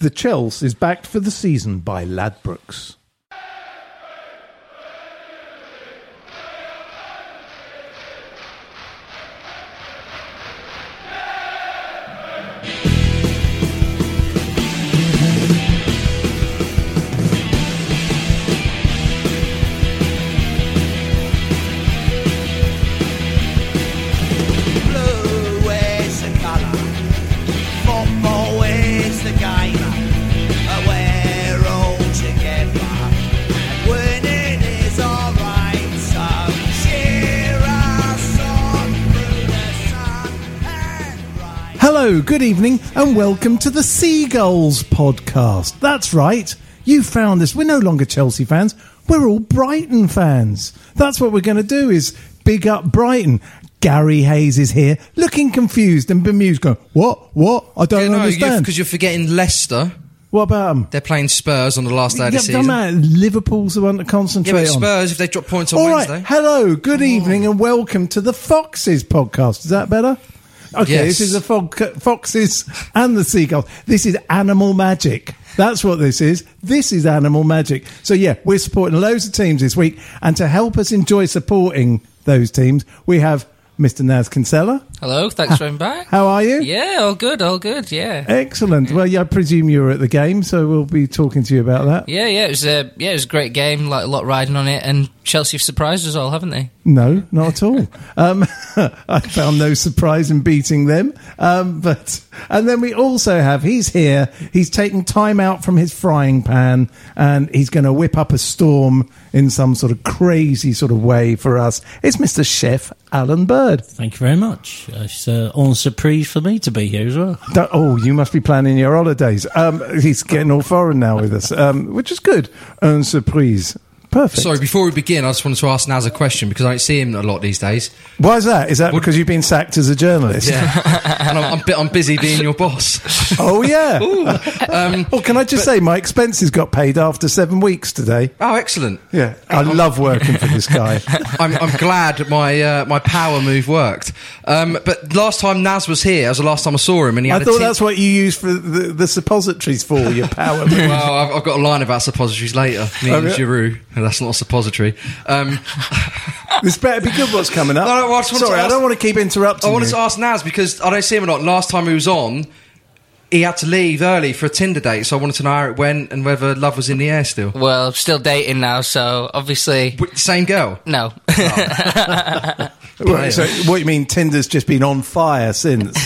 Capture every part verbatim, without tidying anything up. The Chelsea is backed for the season by Ladbrokes. Hello, good evening, and welcome to the Seagulls podcast. That's right, you found this. We're no longer Chelsea fans, we're all Brighton fans. That's what we're going to do, is big up Brighton. Gary Hayes is here, looking confused and bemused, going, what, what, I don't yeah, no, understand. Because you're, you're forgetting Leicester. What about them? They're playing Spurs on the last day of the season. That. Liverpool's the one to concentrate yeah, but Spurs, on. Spurs, if they drop points on all Wednesday. Right. Hello, good evening, oh. and welcome to the Foxes podcast. Is that better? Okay, yes. This is the fo- foxes and the seagulls. This is animal magic. That's what this is. This is animal magic. So, yeah, we're supporting loads of teams this week. And to help us enjoy supporting those teams, we have Mister Naz Kinsella. Hello, thanks for having me back. How are you? Yeah, all good, all good, yeah. Excellent. Well, yeah, I presume you were at the game, so we'll be talking to you about that. Yeah, yeah, it was a, yeah, it was a great game, like a lot riding on it, and Chelsea have surprised us all, haven't they? No, not at all. um, I found no surprise in beating them. Um, but and then we also have, he's here, he's taking time out from his frying pan, and he's going to whip up a storm in some sort of crazy sort of way for us. It's Mister Chef Alan Bird. Thank you very much. It's uh, on surprise for me to be here as well. Oh, you must be planning your holidays. Um, he's getting all foreign now with us, um, which is good. On surprise. Perfect. Sorry, before we begin, I just wanted to ask Naz a question because I don't see him a lot these days. Why is that? Is that what? Because you've been sacked as a journalist? Yeah. And I'm, I'm, I'm busy being your boss. Oh, yeah. Ooh. Um, oh, can I just but, say my expenses got paid after seven weeks today. Oh, excellent. Yeah. I love working for this guy. I'm, I'm glad my uh, my power move worked. Um, but last time Naz was here, that was the last time I saw him. And he had I thought a t- that's what you use for the, the suppositories for, your power move. Well, I've, I've got a line about suppositories later. Me and oh, yeah. Giroud. That's not a suppository. Um, this better be good what's coming up. No, no, I just Sorry, ask, I don't want to keep interrupting I wanted you. to ask Naz because I don't see him a lot. Last time he was on, he had to leave early for a Tinder date, so I wanted to know how it went and whether love was in the air still. Well, I'm still dating now, so obviously... Wait, same girl? No. Oh. Right, so what do you mean Tinder's just been on fire since?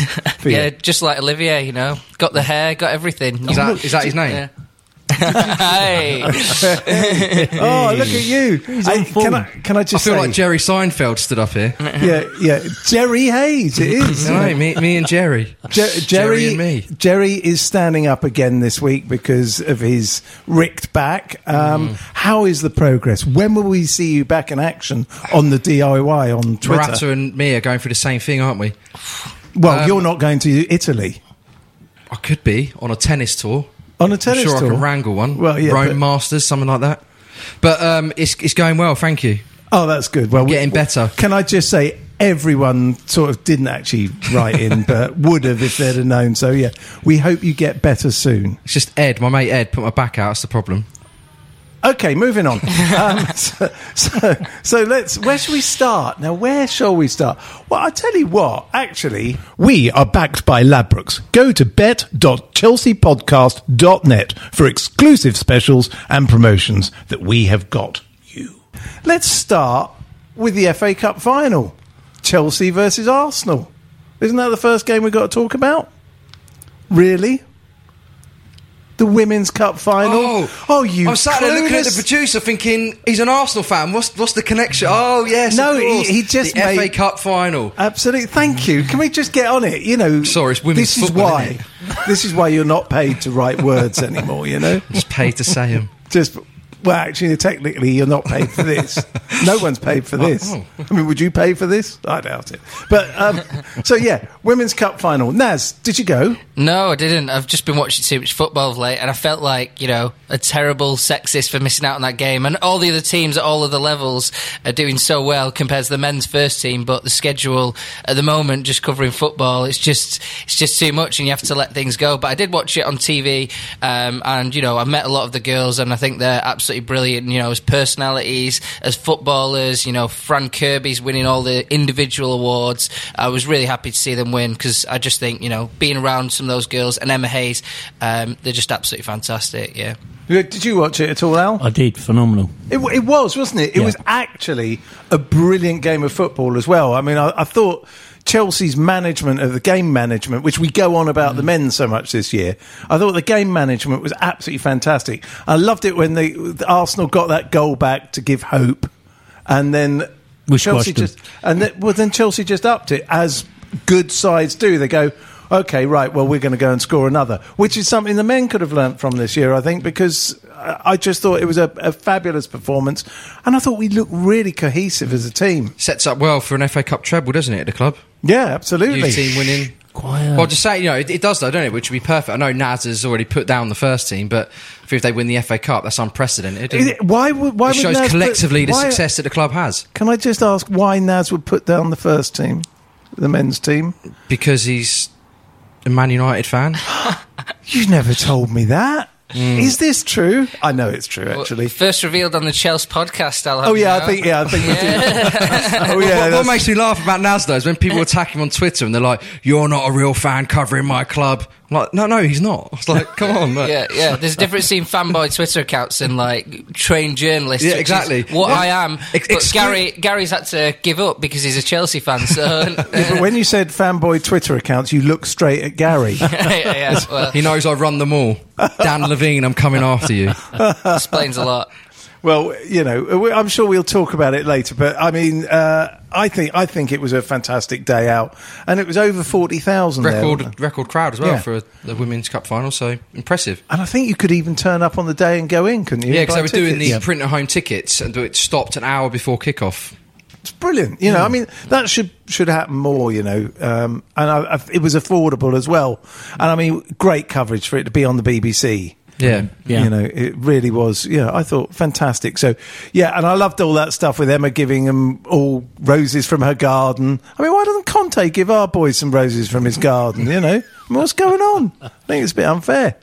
Yeah, just like Olivier, you know. Got the hair, got everything. Is that, is that his name? Yeah. Hey. Oh, look at you. I, can, I, can I just I feel say, like Jerry Seinfeld stood up here. Yeah, yeah. Jerry Hayes, it is. No, yeah. me, me and Jerry. Jer- Jerry. Jerry and me. Jerry is standing up again this week because of his ricked back. Um, mm. How is the progress? When will we see you back in action on the D I Y on Twitter? Morata and me are going through the same thing, aren't we? Well, um, you're not going to Italy. I could be on a tennis tour. On a tennis I'm sure tour. I can wrangle one. Well, yeah, Rome but... Masters, something like that. But um, it's it's going well, thank you. Oh, that's good. Well, getting we, better. Can I just say, everyone sort of didn't actually write in, but would have if they'd have known. So, yeah, we hope you get better soon. It's just Ed, my mate Ed, put my back out. That's the problem. Okay, moving on. um, so, so, so let's. Where shall we start? Now, where shall we start? Well, I tell you what. Actually, we are backed by Ladbrokes. Go to bet dot chelsea podcast dot net for exclusive specials and promotions that we have got you. Let's start with the F A Cup final, Chelsea versus Arsenal. Isn't that the first game we've got to talk about? Really? the Women's Cup final. Oh, oh you I was sat there looking at the producer thinking, he's an Arsenal fan. What's what's the connection? Oh, yes, no, of course. He, he just the made... F A Cup final. Absolutely. Thank you. Can we just get on it? You know, sorry, it's women's this football. Is why, this is why you're not paid to write words anymore, you know? Just paid to say them. Just... Well, actually, technically, you're not paid for this. No one's paid for this. Oh, oh. I mean, would you pay for this? I doubt it. But, um, so, yeah, Women's Cup final. Naz, did you go? No, I didn't. I've just been watching too much football of late, and I felt like, you know, a terrible sexist for missing out on that game. And all the other teams at all of the levels are doing so well compared to the men's first team, but the schedule at the moment, just covering football, it's just it's just too much, and you have to let things go. But I did watch it on T V, um, and, you know, I met a lot of the girls, and I think they're absolutely brilliant, you know, as personalities, as footballers. You know, Fran Kirby's winning all the individual awards. I was really happy to see them win, because I just think, you know, being around some of those girls and Emma Hayes, um, they're just absolutely fantastic. Yeah. Did you watch it at all, Al? I did. Phenomenal. It, it was, wasn't it? It yeah. was actually a brilliant game of football as well. I mean, I, I thought Chelsea's management of the game management, which we go on about mm. the men so much this year, I thought the game management was absolutely fantastic. I loved it when they, the Arsenal got that goal back to give hope, and then we Chelsea just them. and then, well, then Chelsea just upped it, as good sides do. They go, okay, right, well, we're going to go and score another, which is something the men could have learnt from this year, I think, because I just thought it was a, a fabulous performance, and I thought we looked really cohesive as a team. Sets up well for an F A Cup treble, doesn't it, at the club? Yeah, absolutely. New team winning. Quiet. Well, just say, you know, it, it does though, don't it? Which would be perfect. I know Naz has already put down the first team, but if they win the F A Cup, that's unprecedented. It, why would why it shows would Naz collectively put, why, the success that the club has? Can I just ask why Naz would put down the first team, the men's team? Because he's a Man United fan. You've never told me that. Mm. Is this true? I know it's true, actually. Well, first revealed on the Chelsea podcast, I'll have Oh, yeah, I think, yeah, I think we yeah. do. Oh, yeah, what, what makes me laugh about Naz, though, is when people attack him on Twitter and they're like, you're not a real fan covering my club. I'm like, no, no, he's not. I was like, come on. Look. Yeah, yeah. There's a difference between fanboy Twitter accounts and, like, trained journalists. Yeah, exactly. What yeah. I am. Ex- but Gary, Gary's had to give up because he's a Chelsea fan, so... Uh, yeah, but when you said fanboy Twitter accounts, you look straight at Gary. yeah, yeah, well. He knows I run them all. Dan Levine, I'm coming after you. Explains a lot. Well, you know, I'm sure we'll talk about it later, but I mean, uh, I think I think it was a fantastic day out, and it was over forty thousand record there, record crowd as well yeah. for the Women's Cup final, so impressive. And I think you could even turn up on the day and go in, couldn't you? Yeah, because they were tickets. doing the yeah. print at home tickets, and it stopped an hour before kickoff. It's brilliant, you know. Mm. I mean, that should should happen more, you know. Um, and I, I, it was affordable as well, and I mean, great coverage for it to be on the B B C. Yeah, yeah, you know, it really was. Yeah, I thought fantastic. So, yeah, and I loved all that stuff with Emma giving them all roses from her garden. I mean, why doesn't Conte give our boys some roses from his garden? You know, I mean, what's going on? I think it's a bit unfair.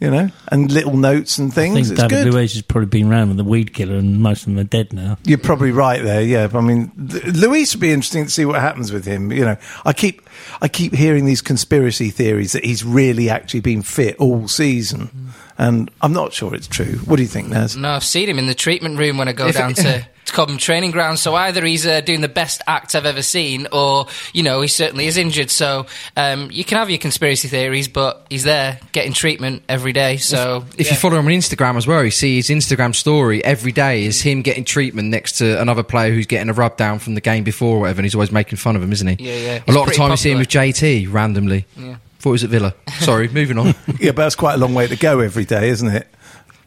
You know, and little notes and things. I think it's David good. Luiz has probably been round with the weed killer, and most of them are dead now. You're probably right there. Yeah, I mean, Luiz would be interesting to see what happens with him. You know, I keep, I keep hearing these conspiracy theories that he's really actually been fit all season, mm. and I'm not sure it's true. What do you think, Naz? No, I've seen him in the treatment room when I go if down it, to. Cobham training ground, so either he's uh, doing the best act I've ever seen, or, you know, he certainly is injured. So um, you can have your conspiracy theories, but he's there getting treatment every day. So if, if yeah. you follow him on Instagram as well, you see his Instagram story every day is him getting treatment next to another player who's getting a rub down from the game before or whatever, and he's always making fun of him, isn't he? Yeah, yeah. He's a lot of the time popular. You see him with J T randomly. Yeah. Thought he was at Villa. Sorry, moving on. Yeah, but that's quite a long way to go every day, isn't it?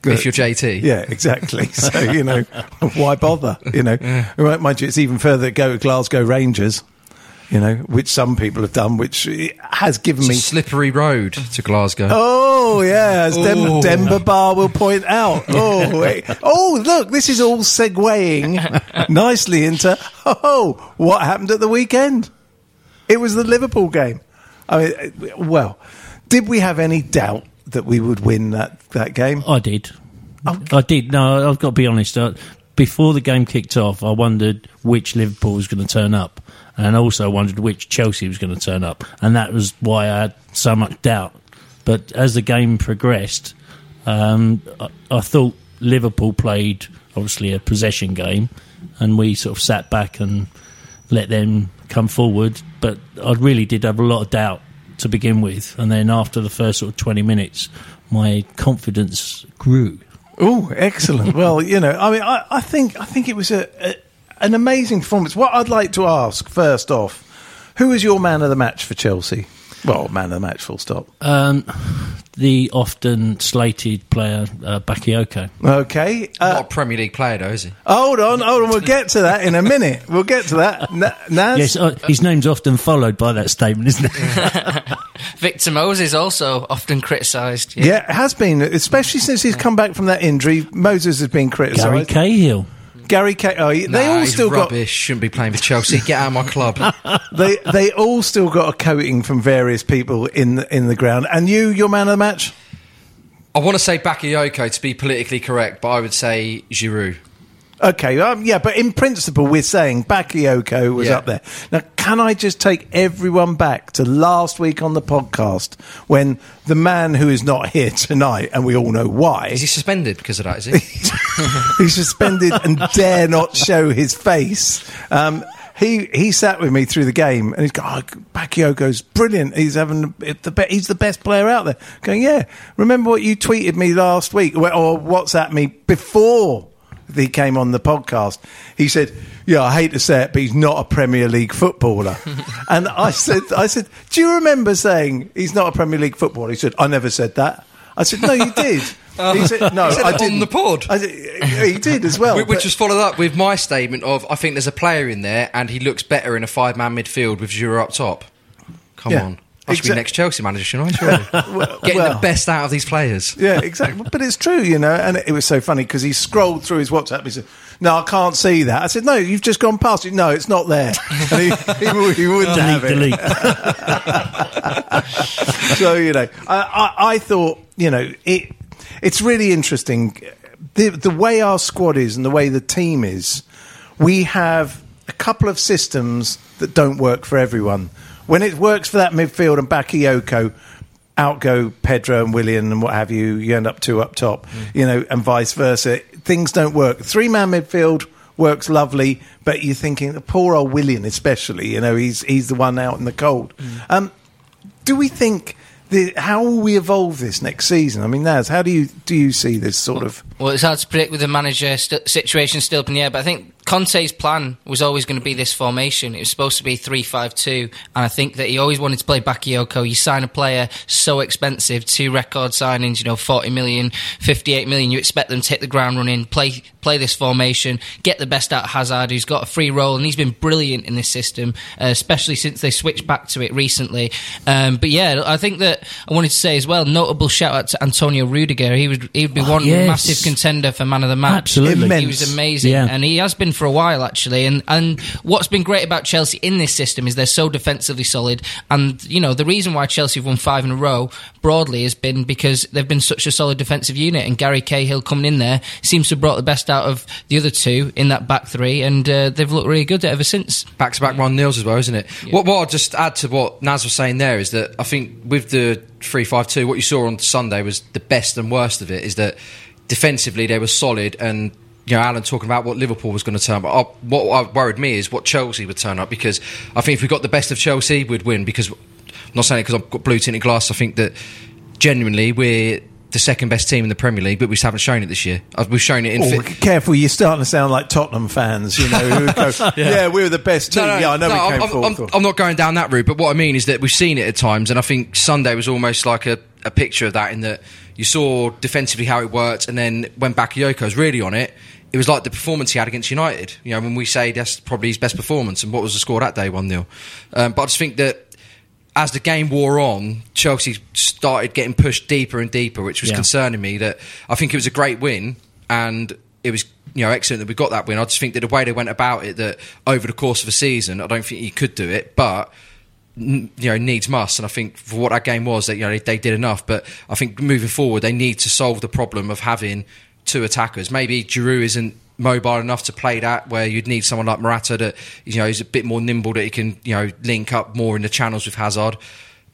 Good. If you're J T. Yeah, exactly. So, you know, why bother? You know, yeah. Mind you, it's even further to go with Glasgow Rangers, you know, which some people have done, which has given it's me... a slippery road to Glasgow. Oh, yeah, as Dem- Denver Bar will point out. Oh, wait. Oh, look, this is all segueing nicely into, oh, what happened at the weekend? It was the Liverpool game. I mean, well, did we have any doubt that we would win that, that game? I did. Okay. I did. No, I've got to be honest. I, before the game kicked off, I wondered which Liverpool was going to turn up, and also wondered which Chelsea was going to turn up, and that was why I had so much doubt. But as the game progressed, um, I, I thought Liverpool played, obviously, a possession game, and we sort of sat back and let them come forward. But I really did have a lot of doubt to begin with, and then after the first sort of twenty minutes my confidence grew. Oh, excellent. Well, you know, I mean, I, I think I think it was a, a an amazing performance. What I'd like to ask first off, who is your man of the match for Chelsea? Well, man of the match, full stop. Um, the often slated player, uh, Bakayoko. Okay. Uh, Not a Premier League player, though, is he? Hold on, hold on. We'll get to that in a minute. We'll get to that. Na- Naz? Yes, uh, his name's often followed by that statement, isn't it? Victor Moses also often criticised. Yeah. yeah, it has been, especially since he's come back from that injury. Moses has been criticised. Gary Cahill. Gary K. Oh, they nah, all still rubbish. got. Shouldn't be playing for Chelsea. Get out of my club. they they all still got a coating from various people in the, in the ground. And you, your man of the match? I want to say Bakayoko to be politically correct, but I would say Giroud. Okay, um, yeah, but in principle, we're saying Bakayoko was yeah. up there. Now, can I just take everyone back to last week on the podcast when the man who is not here tonight, and we all know why... Is he suspended because of that, is he? He's suspended and dare not show his face. Um, he he sat with me through the game, and he's going, oh, Bakayoko's brilliant. He's having the be- he's the best player out there. Going, yeah, remember what you tweeted me last week, or WhatsApp me before... He came on the podcast. He said, yeah, I hate to say it, but he's not a Premier League footballer. And I said, I said, do you remember saying he's not a Premier League footballer? He said, I never said that. I said, no, you did. Uh, he said, no, he said I didn't. On the pod. I said, he did as well. Which was followed up with my statement of, I think there's a player in there and he looks better in a five-man midfield with Giroud up top. Come yeah. on. I should be next Chelsea manager, shouldn't I? Surely. well, Getting well, the best out of these players. Yeah, exactly. But it's true, you know. And it, it was so funny because he scrolled through his WhatsApp and he said, no, I can't see that. I said, no, you've just gone past it. No, it's not there. And he, he, he wouldn't oh, have delete, it. Delete. So, you know, I, I, I thought, you know, it. it's really interesting. The, the way our squad is and the way the team is, we have a couple of systems that don't work for everyone. When it works for that midfield and Bakayoko, out go Pedro and Willian and what have you, you end up two up top, mm. you know, and vice versa. Things don't work. Three-man midfield works lovely, but you're thinking, the poor old Willian especially, you know, he's he's the one out in the cold. Mm. Um, do we think... The, how will we evolve this next season? I mean, Naz, how do you do you see this sort of... Well, it's hard to predict with the manager st- situation still up in the air, but I think Conte's plan was always going to be this formation. It was supposed to be three five two, and I think that he always wanted to play Bakayoko. You sign a player so expensive, two record signings, you know, forty million, fifty-eight million, you expect them to hit the ground running, play play this formation, get the best out of Hazard, who's got a free role, and he's been brilliant in this system, uh, especially since they switched back to it recently. Um, but yeah, I think that I wanted to say as well, notable shout out to Antonio Rudiger. He would he would be oh, one yes. massive contender for man of the match. Absolutely, immense. He was amazing, yeah. and he has been for a while actually. And and what's been great about Chelsea in this system is they're so defensively solid. And you know the reason why Chelsea have won five in a row broadly has been because they've been such a solid defensive unit. And Gary Cahill coming in there seems to have brought the best out of the other two in that back three, and uh, they've looked really good ever since. Back to back one nils as well, isn't it? Yeah. What what I'll just add to what Naz was saying there is that I think with the three five two, what you saw on Sunday was the best and worst of it, is that defensively they were solid, and you know, Alan talking about what Liverpool was going to turn up, what worried me is what Chelsea would turn up, because I think if we got the best of Chelsea we'd win, because I'm not saying it because I've got blue tinted glass, I think that genuinely we're the second best team in the Premier League, but we just haven't shown it this year. We've shown it in... Oh, fi- careful, you're starting to sound like Tottenham fans, you know, who go, yeah. yeah, we were the best team. No, no, yeah, I know no, we came I'm, fourth. I'm, I'm not going down that route, but what I mean is that we've seen it at times, and I think Sunday was almost like a, a picture of that, in that you saw defensively how it worked, and then when Bakayoko was really on it, it was like the performance he had against United. You know, when we say that's probably his best performance, and what was the score that day? one nil. Um, but I just think that as the game wore on, Chelsea started getting pushed deeper and deeper, which was yeah. concerning me. That I think it was a great win, and it was, you know, excellent that we got that win. I just think that the way they went about it, that over the course of a season, I don't think you could do it, but you know, needs must. And I think for what that game was, that you know they, they did enough. But I think moving forward, they need to solve the problem of having two attackers. Maybe Giroud isn't mobile enough to play that, where you'd need someone like Morata that, you know, is a bit more nimble, that he can, you know, link up more in the channels with Hazard.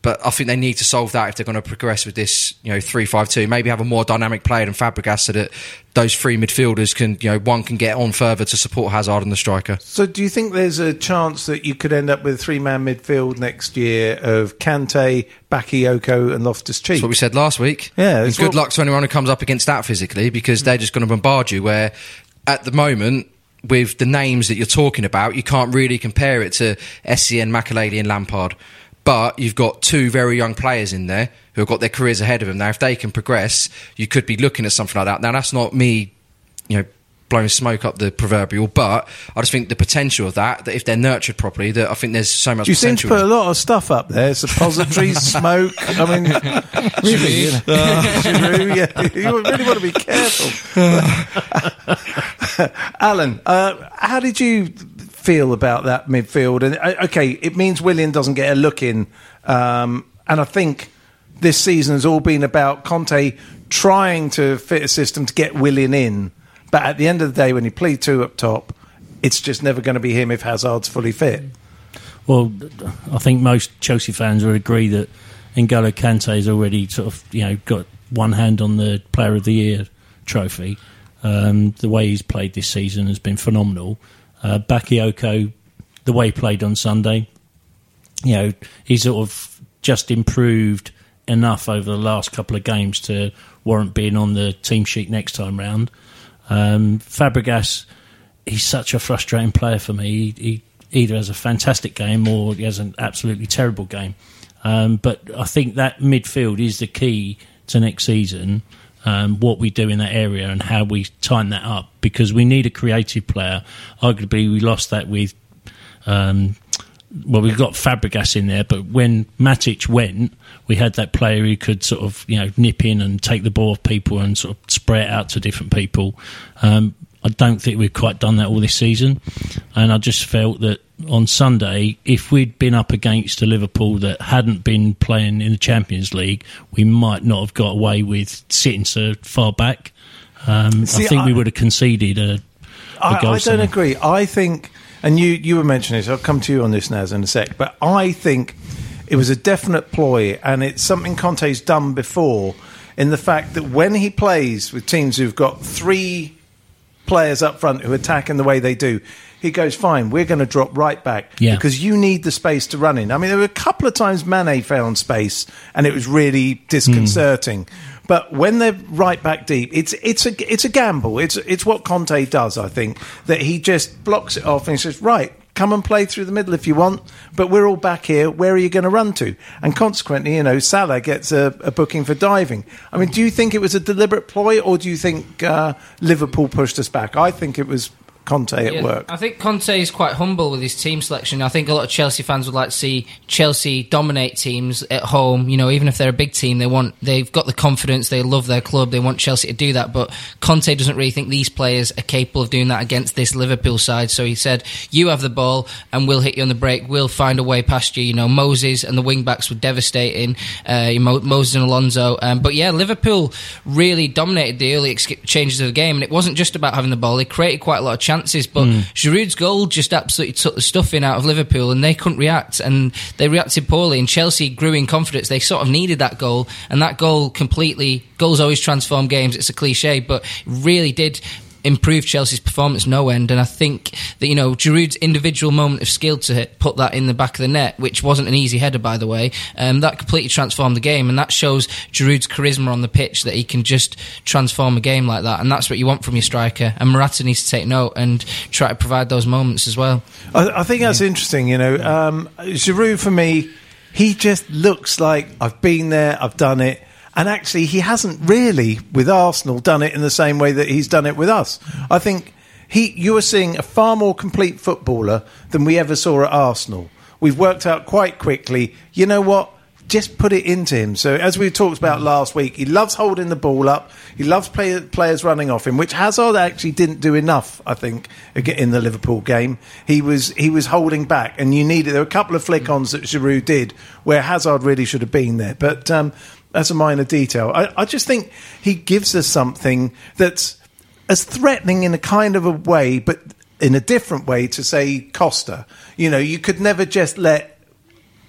But I think they need to solve that if they're going to progress with this, you know, three five two. Maybe have a more dynamic player than Fabregas so that those three midfielders can, you know, one can get on further to support Hazard and the striker. So do you think there's a chance that you could end up with a three-man midfield next year of Kante, Bakayoko and Loftus-Cheek? That's what we said last week. Yeah. It's good what... luck to anyone who comes up against that physically, because they're just going to bombard you, where at the moment, with the names that you're talking about, you can't really compare it to S C N, Makaleli and Lampard. But you've got two very young players in there who have got their careers ahead of them. Now, if they can progress, you could be looking at something like that. Now, that's not me, you know, blowing smoke up the proverbial, but I just think the potential of that, that if they're nurtured properly, that I think there's so much you potential. You seem to put a lot of stuff up there. Suppositories, smoke, I mean... really, you know. uh, Giroud, yeah. You really want to be careful. Uh. Alan, uh, how did you... feel about that midfield? And okay, it means Willian doesn't get a look in, um, and I think this season has all been about Conte trying to fit a system to get Willian in, but at the end of the day, when you play two up top, it's just never going to be him if Hazard's fully fit. Well, I think most Chelsea fans would agree that N'Golo Kante's already sort of, you know, got one hand on the Player of the Year trophy. Um, the way he's played this season has been phenomenal. Uh, Bakayoko, the way he played on Sunday, you know, he sort of just improved enough over the last couple of games to warrant being on the team sheet next time round. Um, Fabregas, he's such a frustrating player for me. He, he either has a fantastic game or he has an absolutely terrible game. Um, but I think that midfield is the key to next season. Um, what we do in that area and how we tighten that up, because we need a creative player. Arguably, we lost that with... Um, well, we've got Fabregas in there, but when Matic went, we had that player who could sort of, you know, nip in and take the ball off people and sort of spray it out to different people. Um, I don't think we've quite done that all this season. And I just felt that on Sunday, if we'd been up against a Liverpool that hadn't been playing in the Champions League, we might not have got away with sitting so far back. Um, See, I think I, we would have conceded a, a I, goal. I don't agree. I think, and you, you were mentioning this, I'll come to you on this, Naz, in a sec, but I think it was a definite ploy, and it's something Conte's done before, in the fact that when he plays with teams who've got three players up front who attack in the way they do, he goes, fine, we're going to drop right back, yeah, because you need the space to run in. I mean, there were a couple of times Mane found space and it was really disconcerting. Mm. But when they're right back deep, it's it's a it's a gamble. It's it's what Conte does, I think, that he just blocks it off and he says, right, come and play through the middle if you want, but we're all back here. Where are you going to run to? And consequently, you know, Salah gets a, a booking for diving. I mean, do you think it was a deliberate ploy, or do you think uh, Liverpool pushed us back? I think it was Conte at yeah, work. I think Conte is quite humble with his team selection. I think a lot of Chelsea fans would like to see Chelsea dominate teams at home. You know, even if they're a big team, they want, they've got the confidence, they love their club, they want Chelsea to do that. But Conte doesn't really think these players are capable of doing that against this Liverpool side. So he said, you have the ball and we'll hit you on the break. We'll find a way past you. You know, Moses and the wing-backs were devastating. Uh, Moses and Alonso. Um, but yeah, Liverpool really dominated the early ex- changes of the game. And it wasn't just about having the ball. They created quite a lot of chances. Chances, but mm. Giroud's goal just absolutely took the stuffing out of Liverpool, and they couldn't react, and they reacted poorly, and Chelsea grew in confidence. They sort of needed that goal, and that goal completely, goals always transform games, it's a cliche, but really did improve Chelsea's performance no end. And I think that, you know, Giroud's individual moment of skill to hit, put that in the back of the net, which wasn't an easy header, by the way, um, that completely transformed the game, and that shows Giroud's charisma on the pitch, that he can just transform a game like that, and that's what you want from your striker. And Morata needs to take note and try to provide those moments as well. I, I think that's yeah. interesting, you know. um, Giroud, for me, he just looks like, I've been there, I've done it. And actually, he hasn't really, with Arsenal, done it in the same way that he's done it with us. I think he, you are seeing a far more complete footballer than we ever saw at Arsenal. We've worked out quite quickly, you know what, just put it into him. So, as we talked about last week, he loves holding the ball up. He loves play, players running off him, which Hazard actually didn't do enough, I think, in the Liverpool game. He was he was holding back, and you needed... There were a couple of flick-ons that Giroud did where Hazard really should have been there. But... Um, That's a minor detail. I, I just think he gives us something that's as threatening in a kind of a way, but in a different way to, say, Costa. You know, you could never just let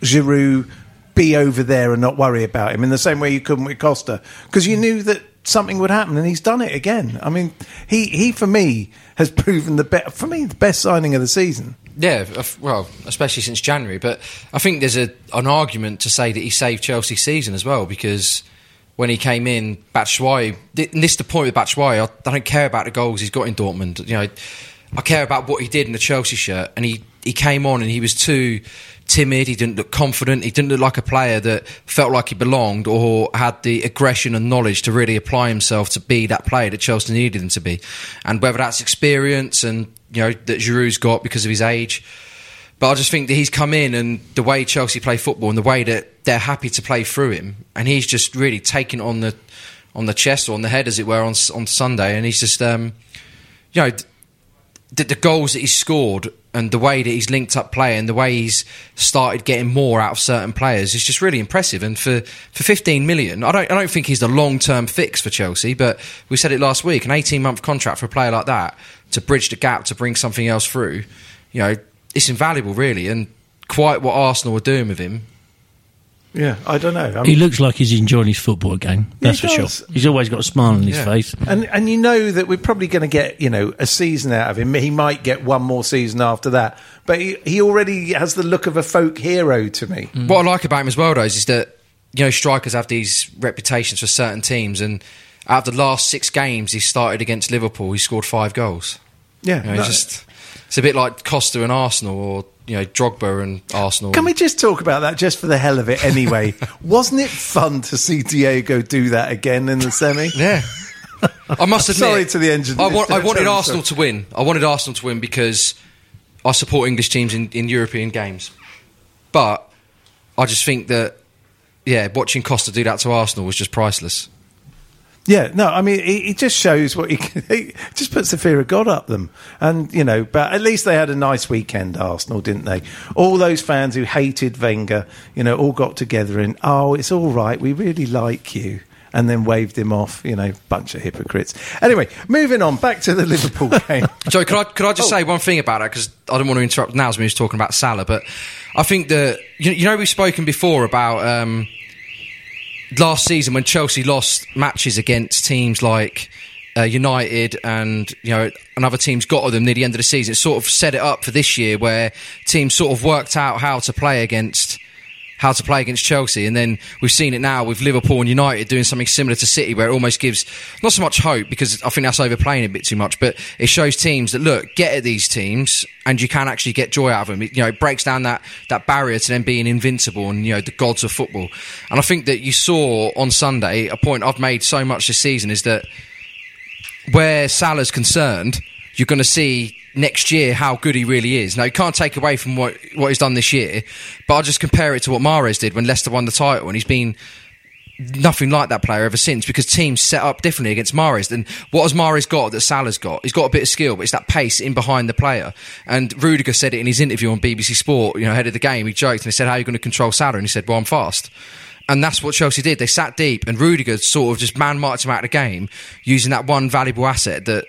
Giroud be over there and not worry about him in the same way you couldn't with Costa, because you knew that something would happen, and he's done it again. I mean, he, he for me has proven the be- for me the best signing of the season. Yeah, well, especially since January. But I think there's a, an argument to say that he saved Chelsea's season as well, because when he came in, Batshuayi, and this is the point with Batshuayi, I don't care about the goals he's got in Dortmund. You know, I care about what he did in the Chelsea shirt. And he, he came on and he was too timid, he didn't look confident, he didn't look like a player that felt like he belonged or had the aggression and knowledge to really apply himself to be that player that Chelsea needed him to be. And whether that's experience and, you know, that Giroud's got because of his age. But I just think that he's come in, and the way Chelsea play football and the way that they're happy to play through him, and he's just really taken on the on the chest or on the head, as it were, on on Sunday. And he's just, um, you know, the, the goals that he's scored and the way that he's linked up play and the way he's started getting more out of certain players is just really impressive. And for, for fifteen million, I don't I don't think he's the long term fix for Chelsea. But we said it last week, an eighteen month contract for a player like that to bridge the gap to bring something else through, you know. It's invaluable, really, and quite what Arsenal were doing with him. Yeah, I don't know. I mean, he looks like he's enjoying his football game, that's for sure. He's always got a smile on his yeah. face. And and you know that we're probably going to get, you know, a season out of him. He might get one more season after that. But he, he already has the look of a folk hero to me. Mm. What I like about him as well, though, is that, you know, strikers have these reputations for certain teams. And out of the last six games he started against Liverpool, he scored five goals. Yeah. You know, just... It's a bit like Costa and Arsenal, or, you know, Drogba and Arsenal. Can we just talk about that just for the hell of it anyway? Wasn't it fun to see Diego do that again in the semi? Yeah. I must admit... Sorry to the engine. I, want, I wanted Arsenal to win. I wanted Arsenal to win because I support English teams in, in European games. But I just think that, yeah, watching Costa do that to Arsenal was just priceless. Yeah, no, I mean, he, he just shows what he can... He just puts the fear of God up them. And, you know, but at least they had a nice weekend, Arsenal, didn't they? All those fans who hated Wenger, you know, all got together and, oh, it's all right, we really like you. And then waved him off, you know, bunch of hypocrites. Anyway, moving on, back to the Liverpool game. Joe, could I, could I just oh. say one thing about that? Because I don't want to interrupt Naz when he was talking about Salah, but I think that... You, you know, we've spoken before about... Um, last season, when Chelsea lost matches against teams like uh, United and, you know, and other teams got to them near the end of the season, it sort of set it up for this year where teams sort of worked out how to play against how to play against Chelsea. And then we've seen it now with Liverpool and United doing something similar to City, where it almost gives not so much hope, because I think that's overplaying it a bit too much, but it shows teams that, look, get at these teams and you can actually get joy out of them. It, you know, it breaks down that, that barrier to them being invincible and, you know, the gods of football. And I think that you saw on Sunday, a point I've made so much this season, is that where Salah's concerned, you're going to see next year how good he really is. Now, you can't take away from what, what he's done this year, but I'll just compare it to what Mahrez did when Leicester won the title, and he's been nothing like that player ever since, because teams set up differently against Mahrez. And what has Mahrez got that Salah's got? He's got a bit of skill, but it's that pace in behind the player. And Rudiger said it in his interview on B B C Sport, you know, ahead of the game. He joked and he said, how are you going to control Salah? And he said, well, I'm fast. And that's what Chelsea did. They sat deep, and Rudiger sort of just man-marked him out of the game using that one valuable asset that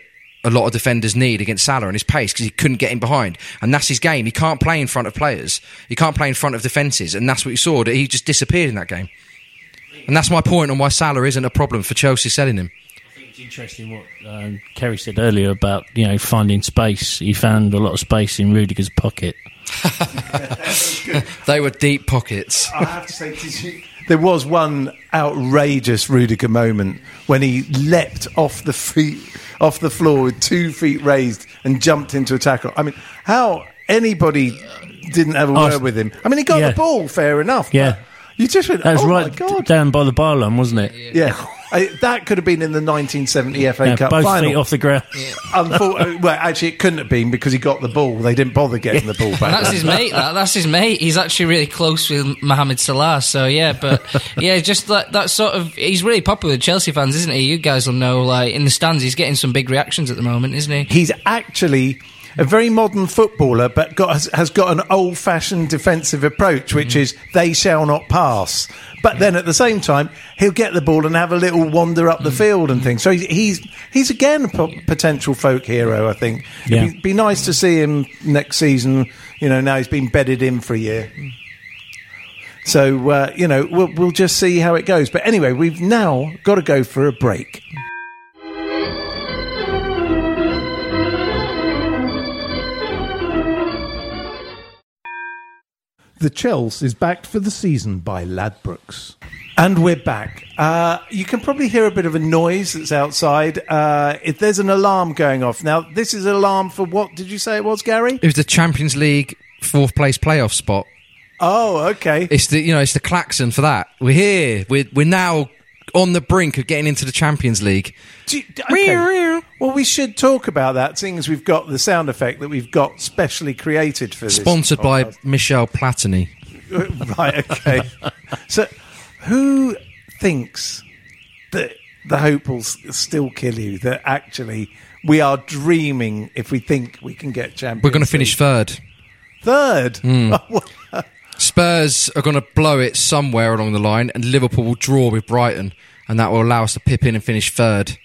a lot of defenders need against Salah, and his pace, because he couldn't get in behind. And that's his game. He can't play in front of players. He can't play in front of defences. And that's what you saw, that he just disappeared in that game. And that's my point on why Salah isn't a problem for Chelsea selling him. I think it's interesting what um, Kerry said earlier about, you know, finding space. He found a lot of space in Rudiger's pocket. They were deep pockets. I have to say, did you... There was one outrageous Rudiger moment when he leapt off the feet, off the floor with two feet raised and jumped into a tackle. I mean, how anybody didn't have a word oh, with him. I mean, he got yeah. the ball, fair enough. Yeah. You just went, that was oh right my God. Down by the bar line, wasn't it? Yeah. yeah. I, that could have been in the nineteen seventy F A yeah, Cup both final. Both feet off the ground. Yeah. Unfor- well, actually, it couldn't have been because he got the ball. They didn't bother getting the ball back. That's his mate. That, that's his mate. He's actually really close with Mohamed Salah. So, yeah, but, yeah, just that, that sort of... He's really popular with Chelsea fans, isn't he? You guys will know, like, in the stands, he's getting some big reactions at the moment, isn't he? He's actually... a very modern footballer, but got, has, has got an old-fashioned defensive approach, which mm. is, they shall not pass. But yeah. then, at the same time, he'll get the ball and have a little wander up the mm. field and things. So he's, he's, he's again, a p- potential folk hero, I think. Yeah. It'd be, be nice to see him next season. You know, now he's been bedded in for a year. So, uh, you know, we'll, we'll just see how it goes. But anyway, we've now got to go for a break. The Chelsea is backed for the season by Ladbrokes. And we're back. Uh, you can probably hear a bit of a noise that's outside. Uh, if there's an alarm going off. Now, this is an alarm for what did you say it was, Gary? It was the Champions League fourth place playoff spot. Oh, okay. It's the you know it's the klaxon for that. We're here. We're we're now on the brink of getting into the Champions League. You, okay. Well, we should talk about that, seeing as we've got the sound effect that we've got specially created for this. Sponsored podcast. By Michel Platini. Right. Okay. So. Who thinks that the hope will still kill you, that actually we are dreaming if we think we can get Champions League? We're going to finish third. Third? Mm. Spurs are going to blow it somewhere along the line, and Liverpool will draw with Brighton, and that will allow us to pip in and finish third.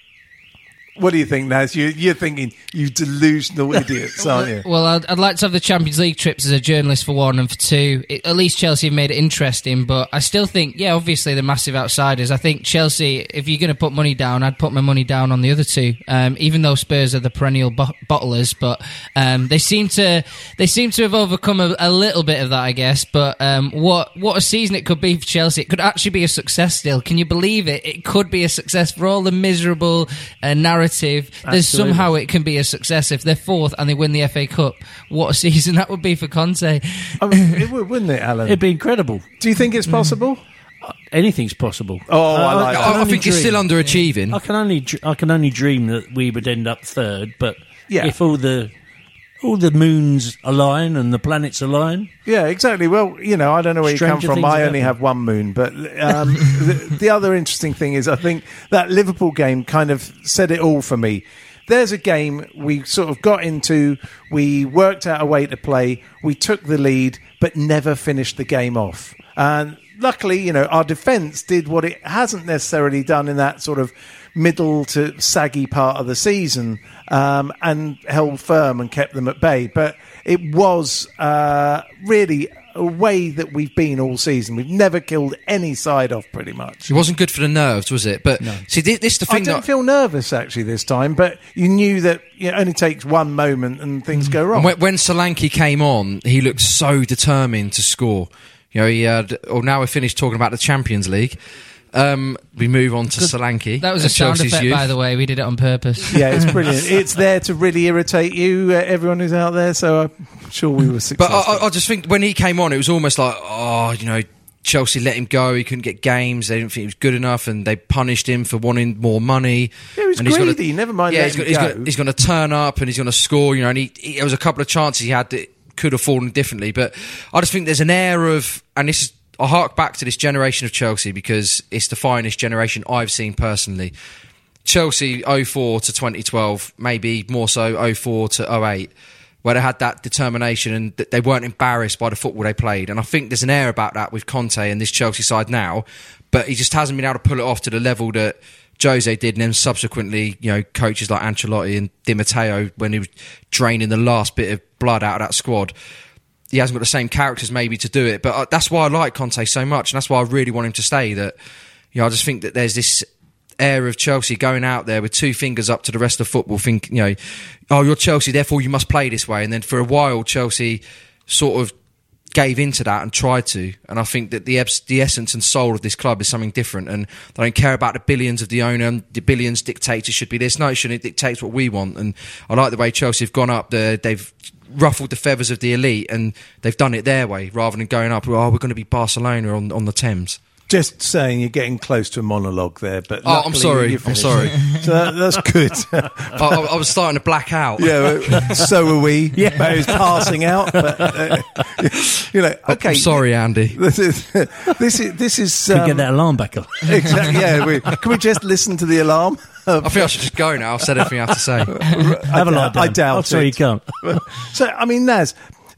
What do you think, Naz? You, you're thinking, you delusional idiots, aren't you? Well, I'd, I'd like to have the Champions League trips as a journalist, for one, and for two. It, at least Chelsea have made it interesting, but I still think, yeah, obviously they're massive outsiders. I think Chelsea, if you're going to put money down, I'd put my money down on the other two, um, even though Spurs are the perennial bo- bottlers, but um, they seem to they seem to have overcome a, a little bit of that, I guess, but um, what, what a season it could be for Chelsea. It could actually be a success still. Can you believe it? It could be a success for all the miserable and uh, narrow There's Absolutely. Somehow it can be a success if they're fourth and they win the F A Cup. What a season that would be for Conte. I mean, it would, wouldn't it, Alan? It'd be incredible. Do you think it's possible? Mm. Anything's possible. Oh, uh, I like that. I, I, I think dream. It's still underachieving. Yeah. I can only, I can only dream that we would end up third. But yeah. if all the, all the moons align and the planets align, yeah, exactly. Well, you know, I don't know where Stranger you come from. I only happen. have one moon, but um, the, the other interesting thing is, I think that Liverpool game kind of said it all for me. There's a game we sort of got into, we worked out a way to play, we took the lead, but never finished the game off. And luckily, you know, our defence did what it hasn't necessarily done in that sort of middle to saggy part of the season, um, and held firm and kept them at bay. But it was uh, really a way that we've been all season. We've never killed any side off, pretty much. It wasn't good for the nerves, was it? But no. See, this, this the thing. I didn't that... feel nervous actually this time, but you knew that it only takes one moment and things mm. go wrong. When, when Solanke came on, he looked so determined to score. You know, he had. Or now we're finished talking about the Champions League. Um, we move on to Solanke. That was a sound Chelsea's effect, youth. By the way. We did it on purpose. Yeah, it's brilliant. It's there to really irritate you, uh, everyone who's out there, so I'm sure we were successful. But I, I just think when he came on, it was almost like, oh, you know, Chelsea let him go. He couldn't get games. They didn't think he was good enough, and they punished him for wanting more money. Yeah, he was and greedy. He's gonna, Never mind yeah, he's going go. to turn up, and he's going to score. You know, and he, he, there was a couple of chances he had that could have fallen differently. But I just think there's an air of... and this is. I hark back to this generation of Chelsea because it's the finest generation I've seen personally. Chelsea oh four to twenty twelve, maybe more so oh four to oh eight, where they had that determination and they weren't embarrassed by the football they played. And I think there's an air about that with Conte and this Chelsea side now, but he just hasn't been able to pull it off to the level that Jose did, and then subsequently, you know, coaches like Ancelotti and Di Matteo, when he was draining the last bit of blood out of that squad. He hasn't got the same characters maybe to do it, but that's why I like Conte so much, and that's why I really want him to stay. That, you know, I just think that there's this air of Chelsea going out there with two fingers up to the rest of football, thinking, you know, oh, you're Chelsea, therefore you must play this way. And then for a while, Chelsea sort of gave into that and tried to. And I think that the the essence and soul of this club is something different, and they don't care about the billions of the owner and the billions dictator should be this. No, it shouldn't. It dictates what we want. And I like the way Chelsea have gone up there. They've ruffled the feathers of the elite, and they've done it their way rather than going up, oh, we're going to be Barcelona on, on the Thames. Just saying, you're getting close to a monologue there, but oh, I'm sorry, I'm sorry. So that, that's good. I, I was starting to black out. Yeah, so were we. Yeah, but it was passing out. But, uh, you know, okay. I'm sorry, Andy. This is this is. This is um, can we get that alarm back on? Exactly. Yeah. We, can we just listen to the alarm? I think I should just go now. I've said everything I have to say. Have a lie down. I doubt. I'll it. Sorry, you can't. So, I mean, Naz.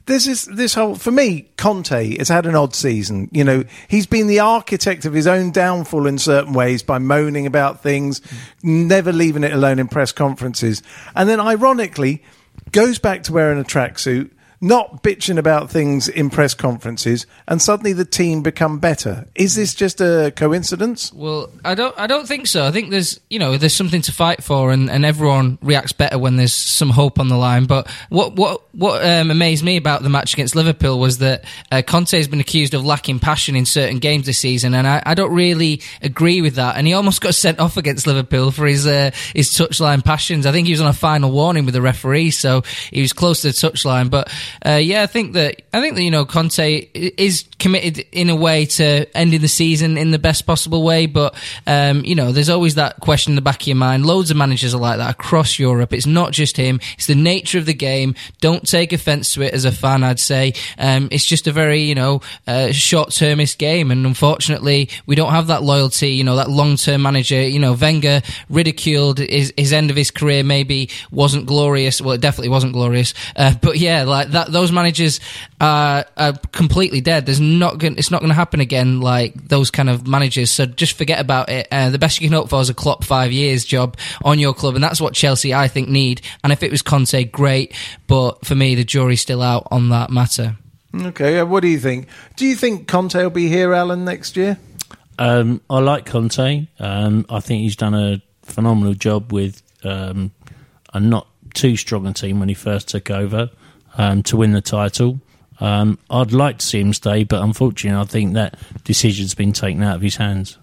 This is this whole, for me, Conte has had an odd season. You know, he's been the architect of his own downfall in certain ways by moaning about things, never leaving it alone in press conferences. And then, ironically, goes back to wearing a tracksuit, not bitching about things in press conferences, and suddenly the team become better. Is this just a coincidence? Well, I don't I don't think so. I think there's, you know, there's something to fight for, and, and everyone reacts better when there's some hope on the line. But what what, what um, amazed me about the match against Liverpool was that uh, Conte has been accused of lacking passion in certain games this season, and I, I don't really agree with that. And he almost got sent off against Liverpool for his, uh, his touchline passions. I think he was on a final warning with the referee, so he was close to the touchline, but Uh, yeah, I think that I think that you know Conte is committed in a way to ending the season in the best possible way, but um, you know there's always that question in the back of your mind. Loads of managers are like that across Europe. It's not just him. It's the nature of the game. Don't take offence to it as a fan. I'd say um, it's just a very you know uh, short-termist game, and unfortunately we don't have that loyalty. You know that long-term manager. You know Wenger ridiculed his, his end of his career. Maybe wasn't glorious. Well, it definitely wasn't glorious. Uh, but yeah, like. That, those managers are, are completely dead. There's not gonna, it's not going to happen again, like those kind of managers. So just forget about it. Uh, the best you can hope for is a Klopp five years job on your club, and that's what Chelsea, I think, need. And if it was Conte, great. But for me, the jury's still out on that matter. Okay, what do you think? Do you think Conte will be here, Alan, next year? Um, I like Conte. Um, I think he's done a phenomenal job with um, a not too strong a team when he first took over. Um, to win the title. Um, I'd like to see him stay, but unfortunately I think that decision's been taken out of his hands.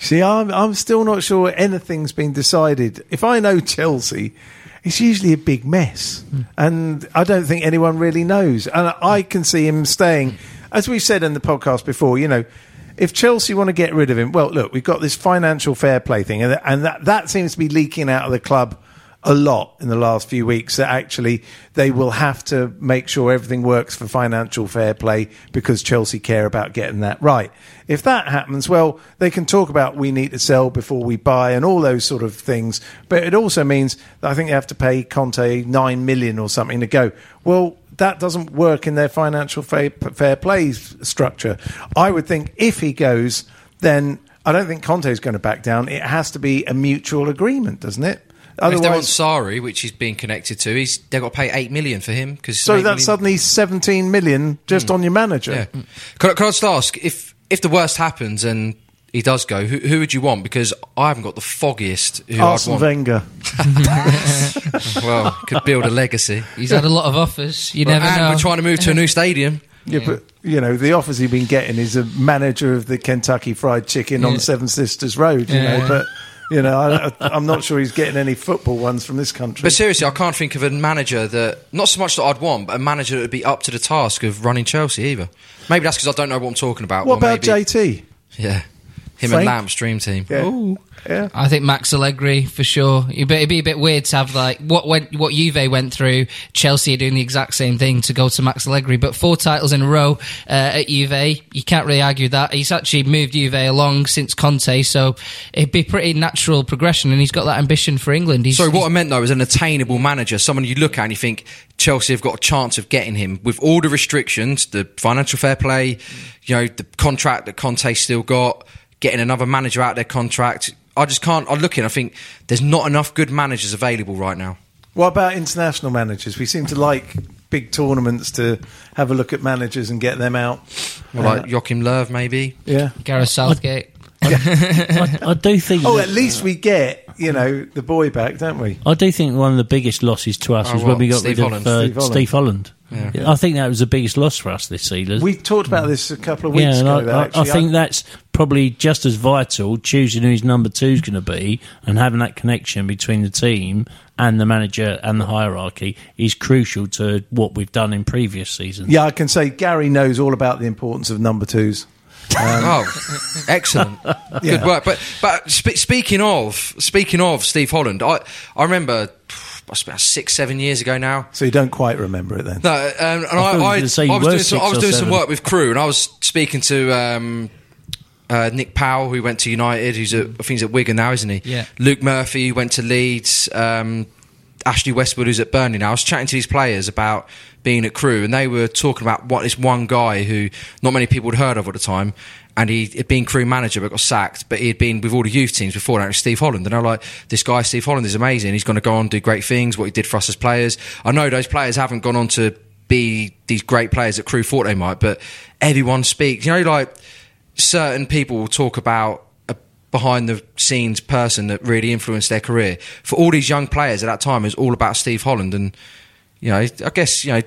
See, I'm, I'm still not sure anything's been decided. If I know Chelsea, it's usually a big mess, mm. and I don't think anyone really knows. And I can see him staying. As we've said in the podcast before, you know, if Chelsea want to get rid of him, well, look, we've got this financial fair play thing, and, and that, that seems to be leaking out of the club a lot in the last few weeks, that actually they will have to make sure everything works for financial fair play because Chelsea care about getting that right. If that happens, well, they can talk about we need to sell before we buy and all those sort of things. But it also means that I think they have to pay Conte nine million or something to go. Well, that doesn't work in their financial fair, fair play structure. I would think if he goes, then I don't think Conte's going to back down. It has to be a mutual agreement, doesn't it? Otherwise, if they're on Sarri, which he's being connected to, he's, they've got to pay eight million pounds for him. Cause so that's suddenly seventeen million pounds just mm. on your manager. Yeah. Mm. Can, can I just ask, if if the worst happens and he does go, who, who would you want? Because I haven't got the foggiest who Arsene I'd want. Wenger. Well, could build a legacy. He's had a lot of offers. You well, never and know. We're trying to move to a new stadium. Yeah, yeah, but, you know, the offers he's been getting is a manager of the Kentucky Fried Chicken yeah. on Seven Sisters Road, you yeah. know, but... You know, I, I'm not sure he's getting any football ones from this country. But seriously, I can't think of a manager that, not so much that I'd want, but a manager that would be up to the task of running Chelsea either. Maybe that's because I don't know what I'm talking about. What well, about maybe, J T? Yeah. Him Frank? And Lamp's dream team. Yeah. Ooh. Yeah. I think Max Allegri, for sure. It'd be a bit weird to have, like, what went, what Juve went through, Chelsea are doing the exact same thing to go to Max Allegri. But four titles in a row uh, at Juve, you can't really argue that. He's actually moved Juve along since Conte, so it'd be pretty natural progression, and he's got that ambition for England. He's, so what I meant, though, is an attainable manager, someone you look at and you think, Chelsea have got a chance of getting him, with all the restrictions, the financial fair play, you know, the contract that Conte's still got, getting another manager out of their contract. I just can't... I look in, I think there's not enough good managers available right now. What about international managers? We seem to like big tournaments to have a look at managers and get them out. Well, uh, like Joachim Löw, maybe. Yeah. Gareth Southgate. I, I, I, I do think... Oh, that, at least we get, you know, the boy back, don't we? I do think one of the biggest losses to us oh, was well, when we got Steve rid Holland. of uh, Steve Holland. Steve Holland. Yeah. Yeah. I think that was the biggest loss for us this season. We talked about this a couple of weeks yeah, ago. I, though, actually. I, I think that's probably just as vital, choosing who his number two is going to be and having that connection between the team and the manager and the hierarchy is crucial to what we've done in previous seasons. Yeah, I can say Gary knows all about the importance of number twos. Um, oh, excellent! Yeah. Good work. But but sp- speaking of speaking of Steve Holland, I I remember. It's about six, seven years ago now. So you don't quite remember it then? No, um, and I, I, I, I was doing, some, I was doing some work with Crewe, and I was speaking to um, uh, Nick Powell, who went to United, who's at, I think he's at Wigan now, isn't he? Yeah. Luke Murphy, who went to Leeds, um, Ashley Westwood, who's at Burnley now. I was chatting to these players about being at Crewe, and they were talking about what this one guy who not many people had heard of at the time, and he had been Crewe manager but got sacked, but he had been with all the youth teams before that, Steve Holland. And I was like, this guy Steve Holland is amazing, he's going to go on and do great things, what he did for us as players. I know those players haven't gone on to be these great players that Crewe thought they might, but everyone speaks. You know, like certain people will talk about a behind-the-scenes person that really influenced their career. For all these young players at that time, it was all about Steve Holland. And, you know, I guess, you know,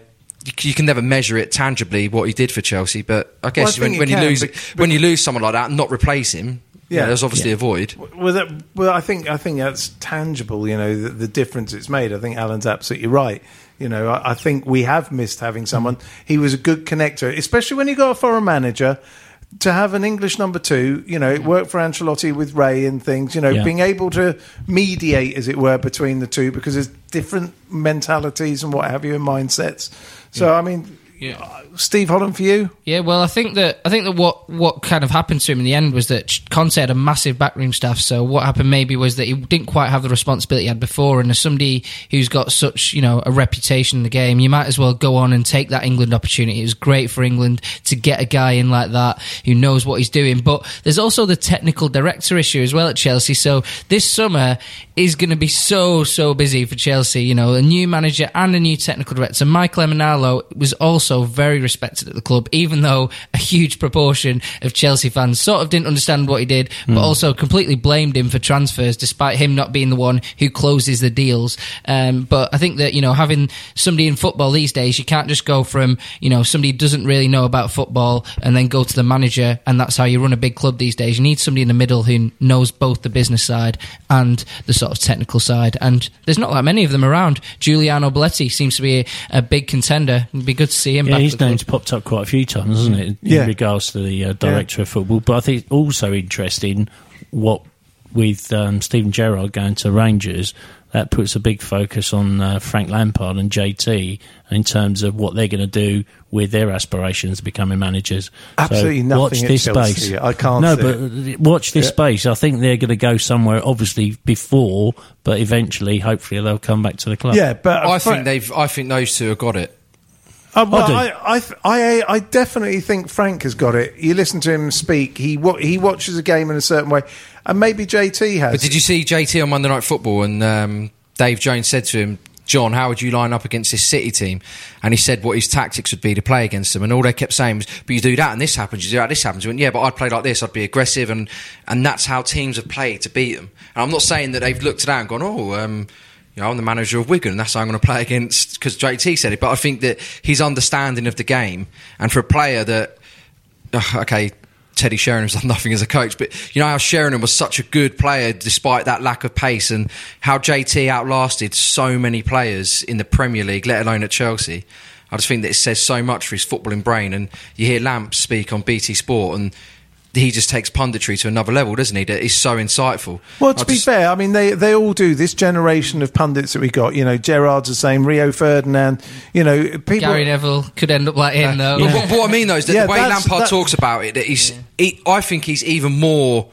you can never measure it tangibly what he did for Chelsea, but I guess well, I when, when, you can, you lose, but, but when you lose someone like that and not replace him, yeah, you know, there's obviously yeah. a void. Well, that, well, I think I think that's tangible, you know, the, the difference it's made. I think Alan's absolutely right. You know, I, I think we have missed having someone. He was a good connector, especially when he got a foreign manager. To have an English number two, you know, it worked for Ancelotti with Ray and things, you know, yeah. being able to mediate, as it were, between the two, because there's different mentalities and what have you and mindsets. So, yeah. I mean, yeah. Steve Holland for you? Yeah, well, I think that I think that what, what kind of happened to him in the end was that Conte had a massive backroom staff, so what happened maybe was that he didn't quite have the responsibility he had before, and as somebody who's got such, you know, a reputation in the game, you might as well go on and take that England opportunity. It was great for England to get a guy in like that who knows what he's doing, but there's also the technical director issue as well at Chelsea, so this summer is going to be so, so busy for Chelsea, you know, a new manager and a new technical director. Michael Emanalo was also So very respected at the club, even though a huge proportion of Chelsea fans sort of didn't understand what he did, but mm. also completely blamed him for transfers, despite him not being the one who closes the deals. Um, but I think that, you know, having somebody in football these days, you can't just go from, you know, somebody who doesn't really know about football and then go to the manager, and that's how you run a big club these days. You need somebody in the middle who knows both the business side and the sort of technical side, and there's not that many of them around. Giuliano Belletti seems to be a, a big contender. It'd be good to see him. Yeah, his name's popped up quite a few times, hasn't it, in yeah. regards to the uh, director yeah. of football. But I think it's also interesting what with um, Steven Gerrard going to Rangers, that puts a big focus on uh, Frank Lampard and J T in terms of what they're going to do with their aspirations of becoming managers. Absolutely so nothing watch this Chelsea. Space. I can't No, but it. watch this yeah. space. I think they're going to go somewhere, obviously, before, but eventually, hopefully, they'll come back to the club. Yeah, but I think, they've, I think those two have got it. Uh, well, I, I, I, I definitely think Frank has got it. You listen to him speak. He wa- he watches a game in a certain way, and maybe J T has. But did you see J T on Monday Night Football? And um, Dave Jones said to him, "John, how would you line up against this City team?" And he said what his tactics would be to play against them. And all they kept saying was, "But you do that, and this happens. You do that, this happens." He went, "Yeah, but I'd play like this. I'd be aggressive, and and that's how teams have played to beat them." And I'm not saying that they've looked at that and gone, "Oh." Um, You know, I'm the manager of Wigan, and that's how I'm going to play against, because J T said it. But I think that his understanding of the game, and for a player that, okay, Teddy Sheeran's done nothing as a coach, but you know how Sheringham was such a good player despite that lack of pace, and how J T outlasted so many players in the Premier League, let alone at Chelsea. I just think that it says so much for his footballing brain. And you hear Lamp speak on B T Sport, and he just takes punditry to another level, doesn't he? That is so insightful. Well, to I be just... fair, I mean, they, they all do. This generation of pundits that we got, you know, Gerrard's the same, Rio Ferdinand, you know, people. Gary Neville could end up like him, yeah. though. Yeah. But what, what I mean, though, is that yeah, the way Lampard that's... talks about it, that he's, yeah. he, I think he's even more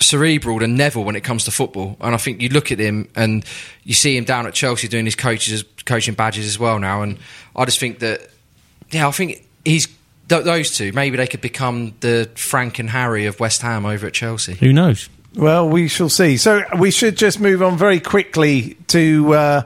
cerebral than Neville when it comes to football. And I think you look at him and you see him down at Chelsea doing his coaches, coaching badges as well now. And I just think that, yeah, I think he's. Th- those two, maybe they could become the Frank and Harry of West Ham over at Chelsea. Who knows? Well, we shall see. So we should just move on very quickly to uh,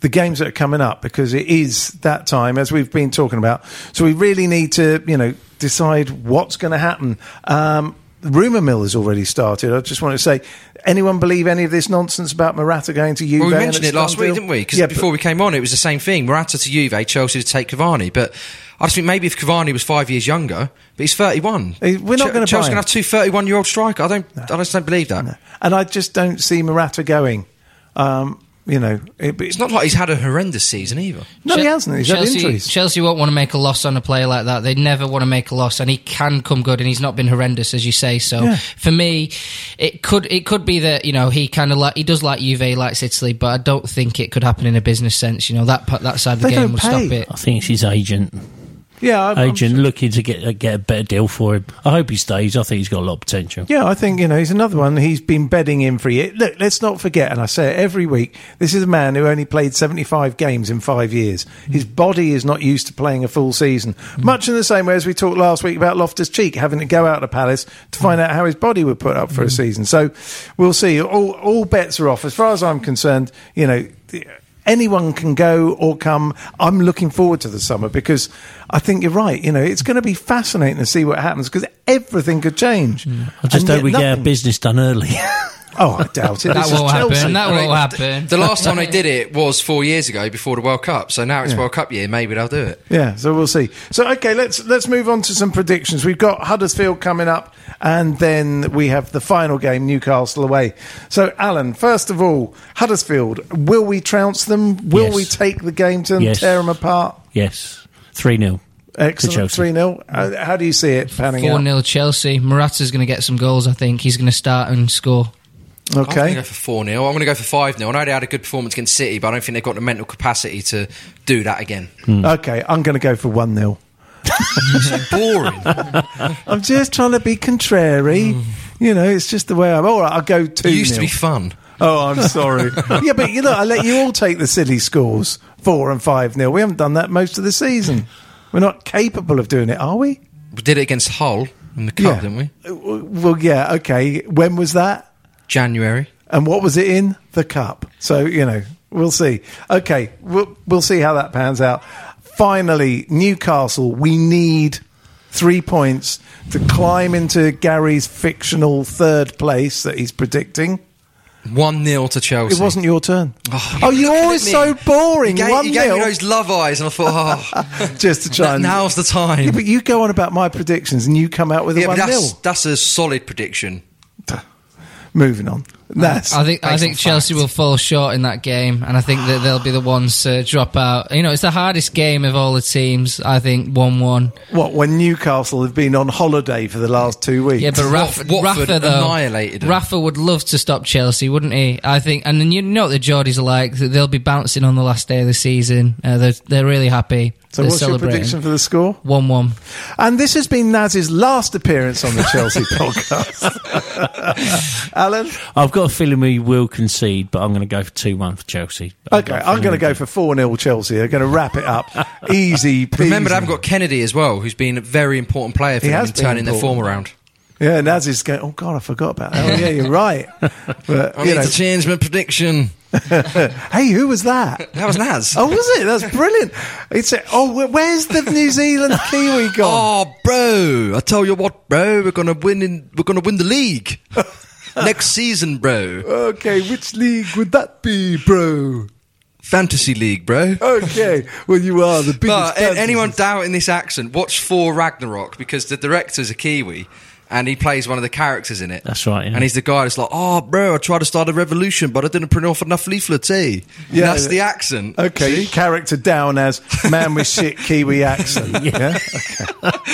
the games that are coming up, because it is that time, as we've been talking about. So we really need to, you know, decide what's going to happen. Um, rumour mill has already started. I just want to say, anyone believe any of this nonsense about Morata going to Juve? Well, we mentioned it last week, didn't we? Because yeah, before but- we came on, it was the same thing. Morata to Juve, Chelsea to take Cavani, but I just think maybe if Cavani was five years younger, but he's thirty-one. We're not going to buy him. Chelsea's going to have two thirty-one-year-old strikers. I don't, no. I just don't believe that. No. And I just don't see Morata going. Um, you know, it, it's not like he's had a horrendous season either. No, he hasn't. He's Chelsea, had injuries. Chelsea won't want to make a loss on a player like that. They never want to make a loss, and he can come good, and he's not been horrendous, as you say. So yeah. for me, it could it could be that, you know, he kind of like he does like Juve, likes Italy, but I don't think it could happen in a business sense. You know, that that side of the they game will pay. Stop it. I think it's his agent. Yeah, I'm, agent I'm sure. looking to get get a better deal for him. I hope he stays. I think he's got a lot of potential. Yeah, I think, you know, he's another one. He's been bedding in for a year. Look, let's not forget, and I say it every week, this is a man who only played seventy-five games in five years. His body is not used to playing a full season. Mm. Much in the same way as we talked last week about Loftus-Cheek having to go out to Palace to find out how his body would put up for mm. a season. So we'll see. All, all bets are off. As far as I'm concerned, you know... anyone can go or come. I'm looking forward to the summer because I think you're right. You know, it's going to be fascinating to see what happens because everything could change. Mm. I just hope we nothing. get our business done early. Oh, I doubt it. That this will happen. That will happen. The last time they did it was four years ago before the World Cup. So now it's yeah. World Cup year. Maybe they'll do it. Yeah, so we'll see. So, OK, let's let's move on to some predictions. We've got Huddersfield coming up and then we have the final game, Newcastle away. So, Alan, first of all, Huddersfield, will we trounce them? Will yes. we take the game to them, yes. tear them apart? Yes. three nil. Excellent. three nil. Uh, how do you see it panning out? four nil Chelsea. Morata's going to get some goals, I think. He's going to start and score. Okay. I'm going to go for four nil. I'm going to go for five nil. I know they had a good performance against City, but I don't think they've got the mental capacity to do that again. Mm. Okay, I'm going to go for one nil. It's boring. I'm just trying to be contrary. Mm. You know, it's just the way I'm... All right, I'll go two nil. It used to be fun. Oh, I'm sorry. Yeah, but you know, I let you all take the silly scores, four and five nil. We haven't done that most of the season. We're not capable of doing it, are we? We did it against Hull in the cup, yeah. didn't we? Well, yeah, okay. When was that? January. And what was it in? The cup. So, you know, we'll see. Okay, we'll, we'll see how that pans out. Finally, Newcastle, we need three points to climb into Gary's fictional third place that he's predicting. one nil to Chelsea. It wasn't your turn. Oh, oh you're always so boring. You gave, one you gave me those love eyes and I thought, oh. Just to try and... Now's the time. Yeah, but you go on about my predictions and you come out with yeah, a one nil. That's, that's a solid prediction. Moving on. That's I think I think Chelsea fact. will fall short in that game, and I think that they'll be the ones to drop out. You know, it's the hardest game of all the teams. I think one one. What, when Newcastle have been on holiday for the last two weeks? Yeah, but Rafa, Watford Rafa though, annihilated them. Rafa would love to stop Chelsea, wouldn't he? I think, and then you know what the Geordies are like. They'll be bouncing on the last day of the season. Uh, they're they're really happy. So what's your prediction for the score? one one. And this has been Naz's last appearance on the Chelsea podcast. Alan? I've got a feeling we will concede, but I'm going to go for two one for Chelsea. I've okay, I'm going to go for four nil Chelsea. They're going to wrap it up. Easy peasy. Remember, I've got Kennedy as well, who's been a very important player for them in turning important. their form around. Yeah, Naz is going, oh, God, I forgot about that. Oh, yeah, you're right. But, I you need know. to change my prediction. Hey, who was that? That was Naz. Oh, was it? That's brilliant. It's a, oh, where's the New Zealand Kiwi gone? Oh, bro, I tell you what, bro, we're going to win in, we're going to win the league. Next season, bro. Okay, which league would that be, bro? Fantasy League, bro. Okay, well, you are the biggest But fantasies. Anyone doubting this accent, watch For Ragnarok, because the director's a Kiwi. And he plays one of the characters in it. That's right, yeah. And he's the guy that's like, oh, bro, I tried to start a revolution, but I didn't print off enough leaflets, eh? Yeah. That's the accent. Okay, character down as man with shit Kiwi accent. Yeah. Okay.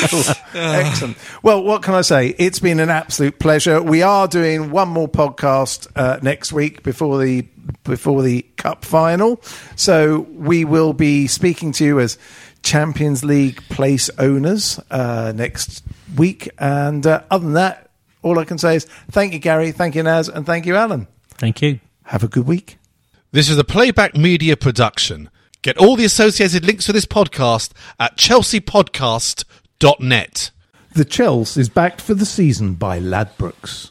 Cool. Excellent. Well, what can I say? It's been an absolute pleasure. We are doing one more podcast uh, next week before the before the Cup final. So we will be speaking to you as Champions League place owners uh, next week. And uh, other than that, all I can say is thank you, Gary, thank you, Naz, and thank you, Alan. Thank you. Have a good week. This is a Playback Media production. Get all the associated links for this podcast at chelsea podcast dot net. The Chelsea is backed for the season by Ladbrokes.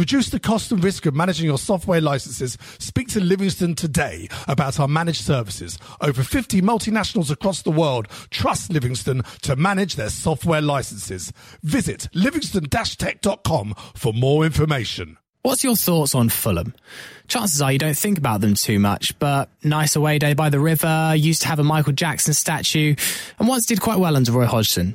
reduce the cost and risk of managing your software licenses, speak to Livingston today about our managed services. Over fifty multinationals across the world trust Livingston to manage their software licenses. Visit livingston dash tech dot com for more information. What's your thoughts on Fulham? Chances are you don't think about them too much, but nice away day by the river, used to have a Michael Jackson statue, and once did quite well under Roy Hodgson.